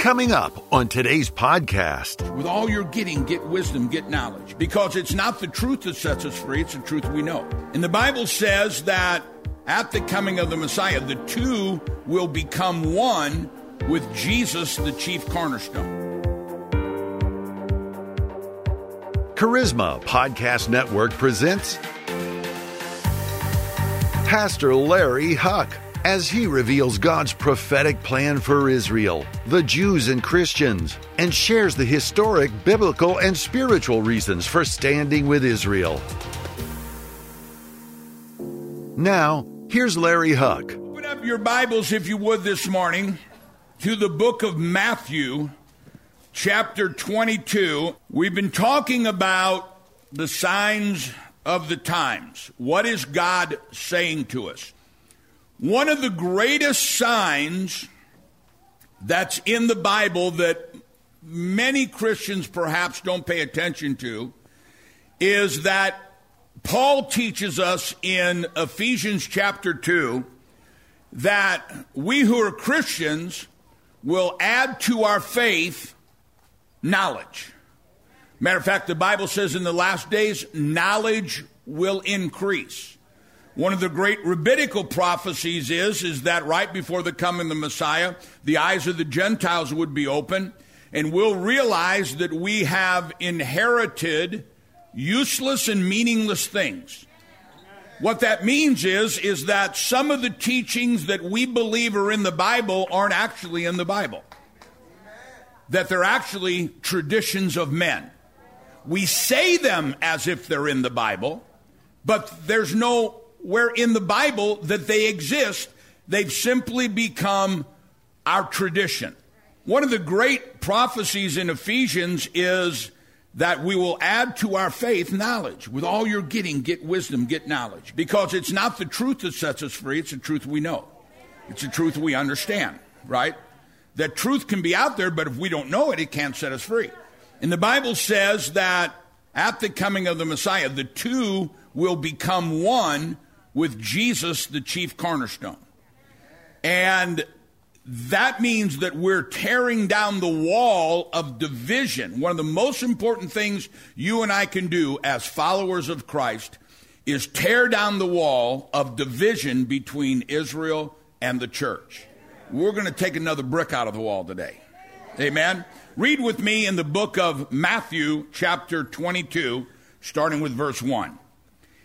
Coming up on today's podcast. With all you're getting, get wisdom, get knowledge, because it's not the truth that sets us free, it's the truth we know. And the Bible says that at the coming of the Messiah, the two will become one with Jesus, the chief cornerstone. Charisma Podcast Network presents Pastor Larry Huck as he reveals God's prophetic plan for Israel, the Jews and Christians, and shares the historic, biblical, and spiritual reasons for standing with Israel. Now, here's Larry Huck. Open up your Bibles, if you would, this morning to the book of Matthew. Chapter 22, we've been talking about the signs of the times. What is God saying to us? One of the greatest signs that's in the Bible that many Christians perhaps don't pay attention to is that Paul teaches us in Ephesians chapter 2 that we who are Christians will add to our faith knowledge. Matter of fact, the Bible says in the last days, knowledge will increase. One of the great rabbinical prophecies is that right before the coming of the Messiah, the eyes of the Gentiles would be open, and we'll realize that we have inherited useless and meaningless things. What that means is that some of the teachings that we believe are in the Bible aren't actually in the Bible. That they're actually traditions of men. We say them as if they're in the Bible, but there's nowhere in the Bible that they exist. They've simply become our tradition. One of the great prophecies in Ephesians is that we will add to our faith knowledge. With all you're getting, get wisdom, get knowledge. Because it's not the truth that sets us free, it's the truth we know. It's the truth we understand, right? That truth can be out there, but if we don't know it, it can't set us free. And the Bible says that at the coming of the Messiah, the two will become one with Jesus, the chief cornerstone. And that means that we're tearing down the wall of division. One of the most important things you and I can do as followers of Christ is tear down the wall of division between Israel and the church. We're going to take another brick out of the wall today. Amen. Read with me in the book of Matthew, chapter 22, starting with verse 1.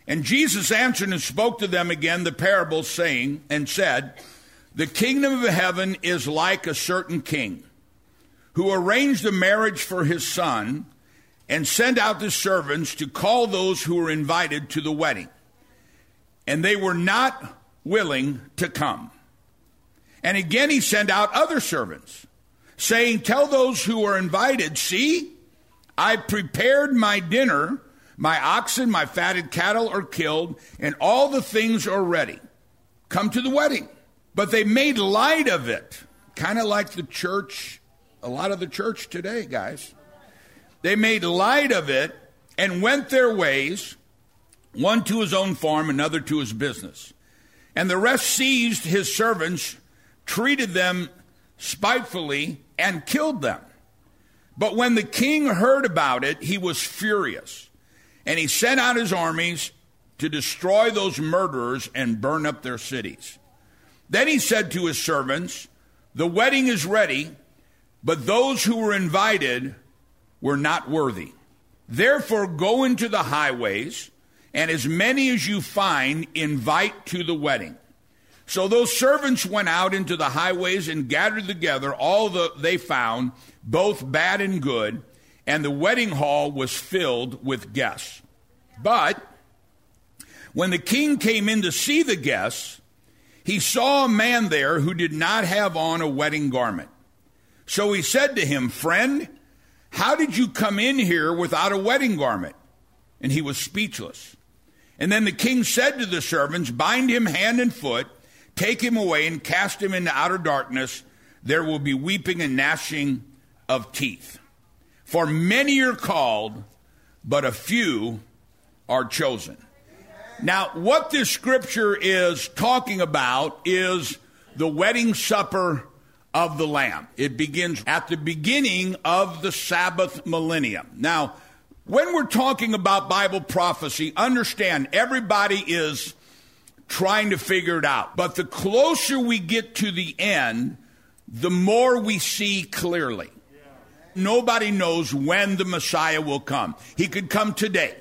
And Jesus answered and spoke to them again the parable, saying, and said, the kingdom of heaven is like a certain king who arranged a marriage for his son and sent out his servants to call those who were invited to the wedding. And they were not willing to come. And again he sent out other servants, saying, tell those who are invited, see, I prepared my dinner, my oxen, my fatted cattle are killed, and all the things are ready. Come to the wedding. But they made light of it, kind of like the church, a lot of the church today, guys. They made light of it and went their ways, one to his own farm, another to his business. And the rest seized his servants, treated them spitefully, and killed them. But when the king heard about it, he was furious, and he sent out his armies to destroy those murderers and burn up their cities. Then he said to his servants, the wedding is ready, but those who were invited were not worthy. Therefore, go into the highways, and as many as you find, invite to the wedding. So those servants went out into the highways and gathered together all that they found, both bad and good, and the wedding hall was filled with guests. But when the king came in to see the guests, he saw a man there who did not have on a wedding garment. So he said to him, friend, how did you come in here without a wedding garment? And he was speechless. And then the king said to the servants, bind him hand and foot, take him away and cast him into outer darkness. There will be weeping and gnashing of teeth. For many are called, but a few are chosen. Now, what this scripture is talking about is the wedding supper of the Lamb. It begins at the beginning of the Sabbath millennium. Now, when we're talking about Bible prophecy, understand everybody is trying to figure it out. But the closer we get to the end, the more we see clearly. Nobody knows when the Messiah will come. He could come today.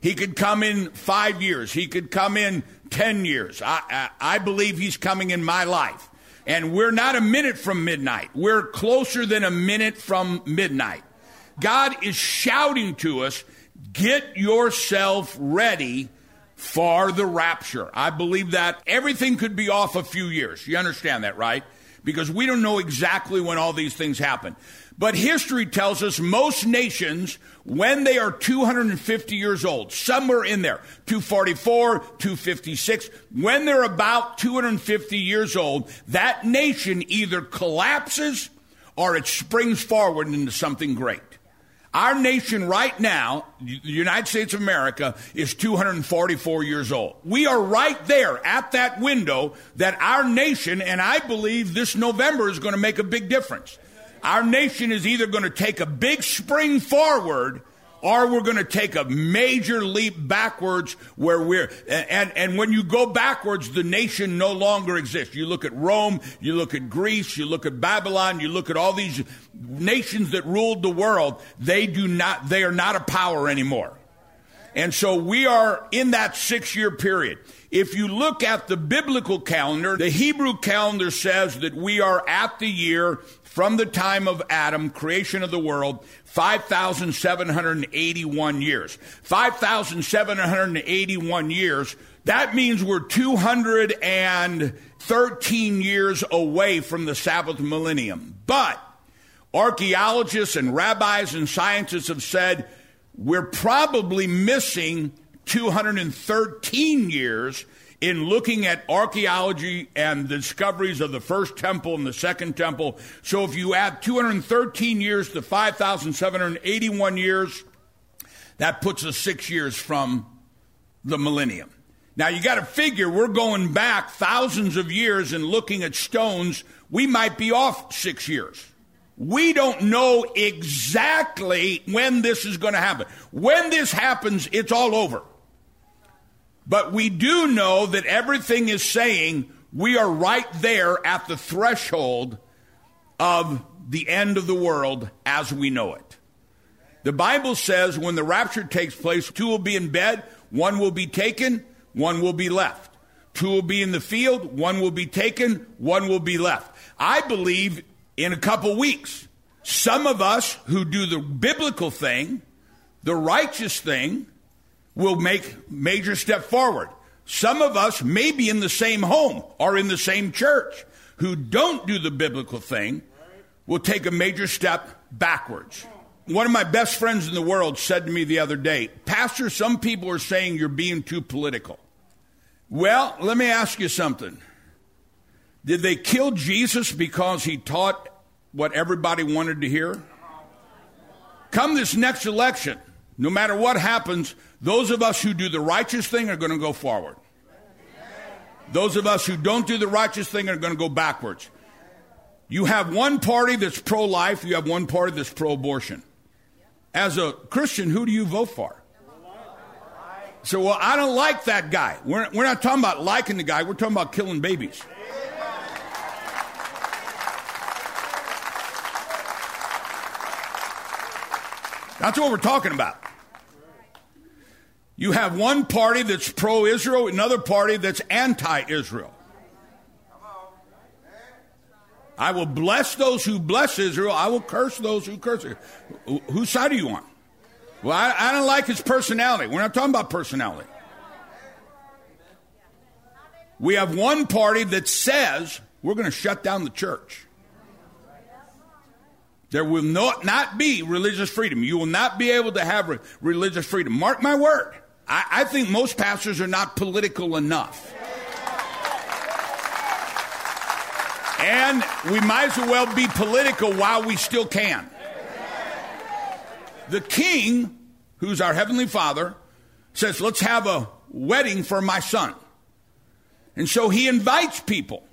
He could come in 5 years. He could come in 10 years. I believe he's coming in my life. And we're not a minute from midnight. We're closer than a minute from midnight. God is shouting to us, get yourself ready for the rapture. I believe that everything could be off a few years. You understand that, right? Because we don't know exactly when all these things happen. But history tells us most nations, when they are 250 years old, somewhere in there, 244, 256, when they're about 250 years old, that nation either collapses or it springs forward into something great. Our nation right now, the United States of America, is 244 years old. We are right there at that window that our nation, and I believe this November is going to make a big difference. Our nation is either going to take a big spring forward or we're going to take a major leap backwards where we're, and when you go backwards, the nation no longer exists. You look at Rome, you look at Greece, you look at Babylon, you look at all these nations that ruled the world. They are not a power anymore. And so we are in that 6-year period. If you look at the biblical calendar, the Hebrew calendar says that we are at the year from the time of Adam, creation of the world, 5,781 years. 5,781 years, that means we're 213 years away from the Sabbath millennium. But archaeologists and rabbis and scientists have said we're probably missing 213 years in looking at archaeology and the discoveries of the first temple and the second temple. So if you add 213 years to 5,781 years, that puts us 6 years from the millennium. Now you got to figure we're going back thousands of years and looking at stones. We might be off 6 years. We don't know exactly when this is going to happen. When this happens, it's all over. But we do know that everything is saying we are right there at the threshold of the end of the world as we know it. The Bible says when the rapture takes place, two will be in bed, one will be taken, one will be left. Two will be in the field, one will be taken, one will be left. I believe in a couple weeks, some of us who do the biblical thing, the righteous thing, will make major step forward. Some of us may be in the same home or in the same church who don't do the biblical thing will take a major step backwards. One of my best friends in the world said to me the other day, Pastor, some people are saying you're being too political. Well, let me ask you something. Did they kill Jesus because he taught what everybody wanted to hear? Come this next election, no matter what happens, those of us who do the righteous thing are going to go forward. Those of us who don't do the righteous thing are going to go backwards. You have one party that's pro-life. You have one party that's pro-abortion. As a Christian, who do you vote for? So, well, I don't like that guy. We're not talking about liking the guy. We're talking about killing babies. That's what we're talking about. You have one party that's pro-Israel, another party that's anti-Israel. I will bless those who bless Israel. I will curse those who curse Israel. Whose side are you on? Well, I don't like his personality. We're not talking about personality. We have one party that says we're going to shut down the church. There will not be religious freedom. You will not be able to have religious freedom. Mark my word. I think most pastors are not political enough. And we might as well be political while we still can. The king, who's our heavenly father, says, let's have a wedding for my son. And so he invites people.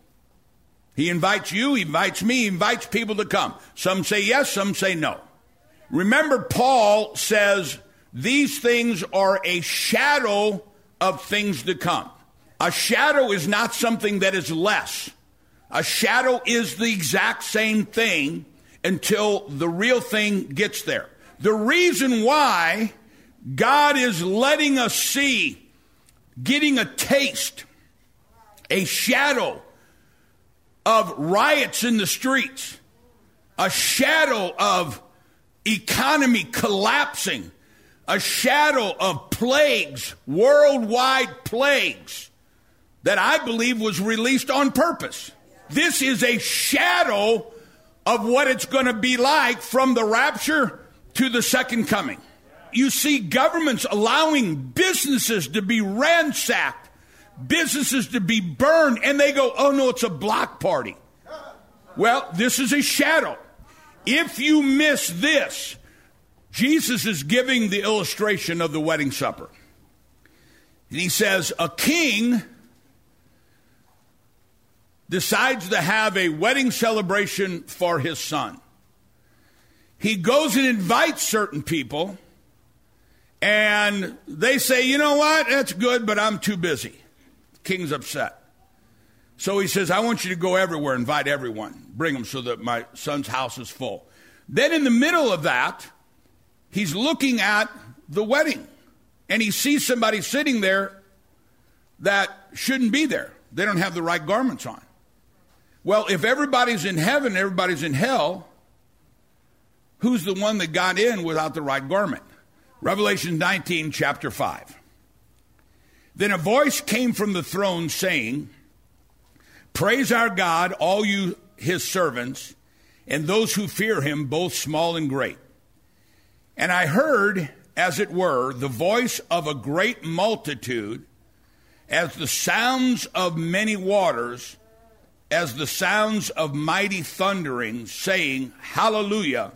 He invites you, he invites me, he invites people to come. Some say yes, some say no. Remember, Paul says these things are a shadow of things to come. A shadow is not something that is less. A shadow is the exact same thing until the real thing gets there. The reason why God is letting us see, getting a taste, a shadow of riots in the streets, a shadow of economy collapsing, a shadow of plagues, worldwide plagues, that I believe was released on purpose. This is a shadow of what it's going to be like from the rapture to the second coming. You see governments allowing businesses to be ransacked, businesses to be burned, and they go, oh no, it's a block party. Well, this is a shadow. If you miss this, Jesus is giving the illustration of the wedding supper. And he says, a king decides to have a wedding celebration for his son. He goes and invites certain people, and they say, you know what, that's good, but I'm too busy. The king's upset. So he says, I want you to go everywhere, invite everyone, bring them so that my son's house is full. Then in the middle of that, he's looking at the wedding, and he sees somebody sitting there that shouldn't be there. They don't have the right garments on. Well, if everybody's in heaven, everybody's in hell, who's the one that got in without the right garment? Revelation 19, chapter 5. Then a voice came from the throne saying, praise our God, all you his servants, and those who fear him, both small and great. And I heard, as it were, the voice of a great multitude, as the sounds of many waters, as the sounds of mighty thunderings, saying, hallelujah,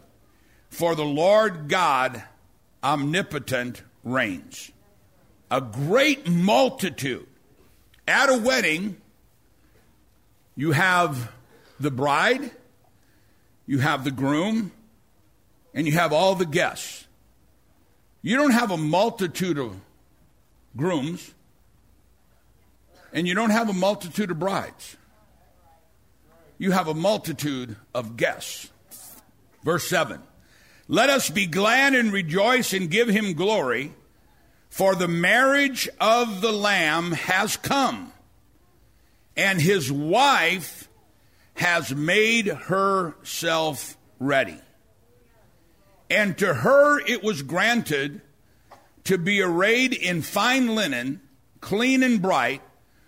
for the Lord God omnipotent reigns. A great multitude. At a wedding, you have the bride, you have the groom, and you have all the guests. You don't have a multitude of grooms, and you don't have a multitude of brides. You have a multitude of guests. Verse 7. Let us be glad and rejoice and give him glory, for the marriage of the Lamb has come, and his wife has made herself ready. And to her it was granted to be arrayed in fine linen, clean and bright,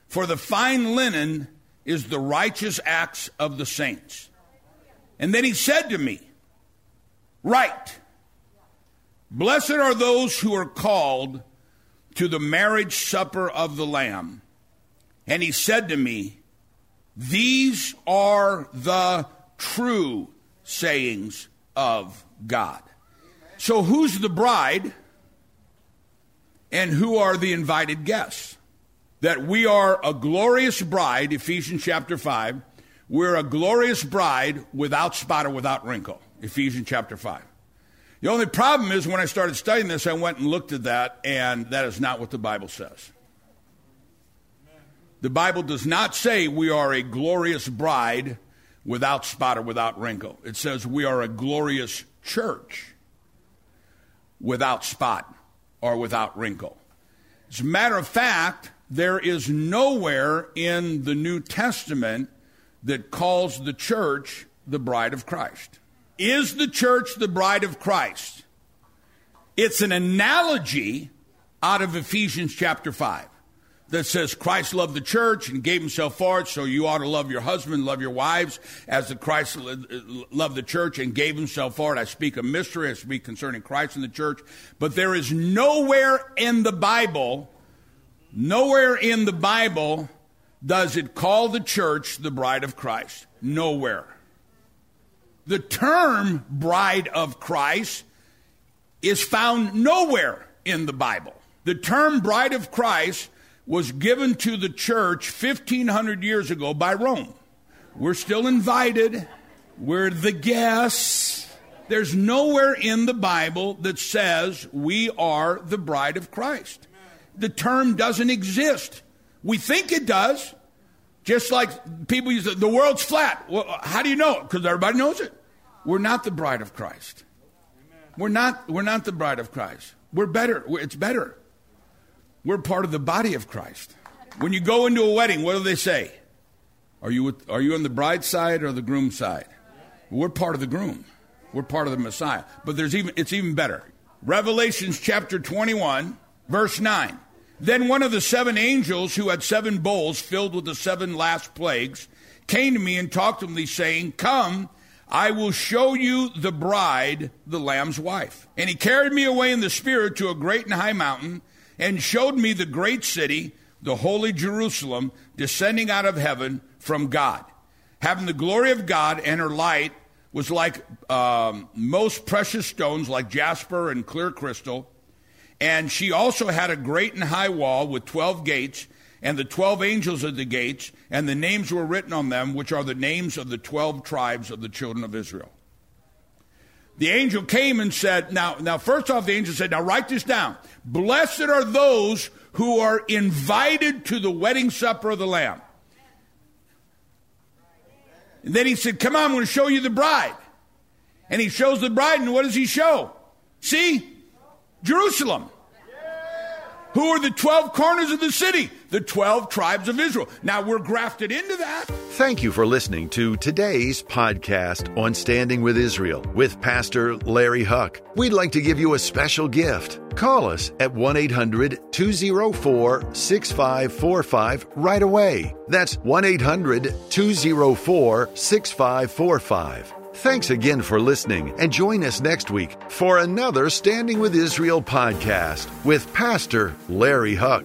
for the fine linen is the righteous acts of the saints. And then he said to me, right. Blessed are those who are called to the marriage supper of the Lamb. And he said to me, these are the true sayings of God. So who's the bride and who are the invited guests? That we are a glorious bride, Ephesians chapter 5. We're a glorious bride without spot or without wrinkle. Ephesians chapter 5. The only problem is when I started studying this, I went and looked at that, and that is not what the Bible says. The Bible does not say we are a glorious bride without spot or without wrinkle. It says we are a glorious church without spot or without wrinkle. As a matter of fact, there is nowhere in the New Testament that calls the church the bride of Christ. Is the church the bride of Christ? It's an analogy out of Ephesians chapter 5 that says Christ loved the church and gave himself for it, so you ought to love your husband, love your wives, as the Christ loved the church and gave himself for it. I speak a mystery, I speak concerning Christ and the church. But there is nowhere in the Bible does it call the church the bride of Christ. Nowhere. The term bride of Christ is found nowhere in the Bible. The term bride of Christ was given to the church 1,500 years ago by Rome. We're still invited. We're the guests. There's nowhere in the Bible that says we are the bride of Christ. The term doesn't exist. We think it does. Just like people use the world's flat. Well, how do you know? Because everybody knows it. We're not the bride of Christ. We're not the bride of Christ. We're better. It's better. We're part of the body of Christ. When you go into a wedding, what do they say? Are you on the bride's side or the groom's side? We're part of the groom. We're part of the Messiah. But it's even better. Revelations chapter 21, verse 9. Then one of the seven angels who had seven bowls filled with the seven last plagues came to me and talked to me, saying, "Come, I will show you the bride, the Lamb's wife." And he carried me away in the Spirit to a great and high mountain and showed me the great city, the holy Jerusalem, descending out of heaven from God, having the glory of God, and her light was like most precious stones, like jasper and clear crystal. And she also had a great and high wall with 12 gates, and the 12 angels at the gates, and the names were written on them, which are the names of the 12 tribes of the children of Israel. The angel came and said, now first off, the angel said, now write this down. Blessed are those who are invited to the wedding supper of the Lamb. And then he said, come on, I'm going to show you the bride. And he shows the bride, and what does he show? See? Jerusalem. Who are the 12 corners of the city? The 12 tribes of Israel. Now we're grafted into that. Thank you for listening to today's podcast on Standing with Israel with Pastor Larry Huck. We'd like to give you a special gift. Call us at 1-800-204-6545 right away. That's 1-800-204-6545. Thanks again for listening, and join us next week for another Standing with Israel podcast with Pastor Larry Huck.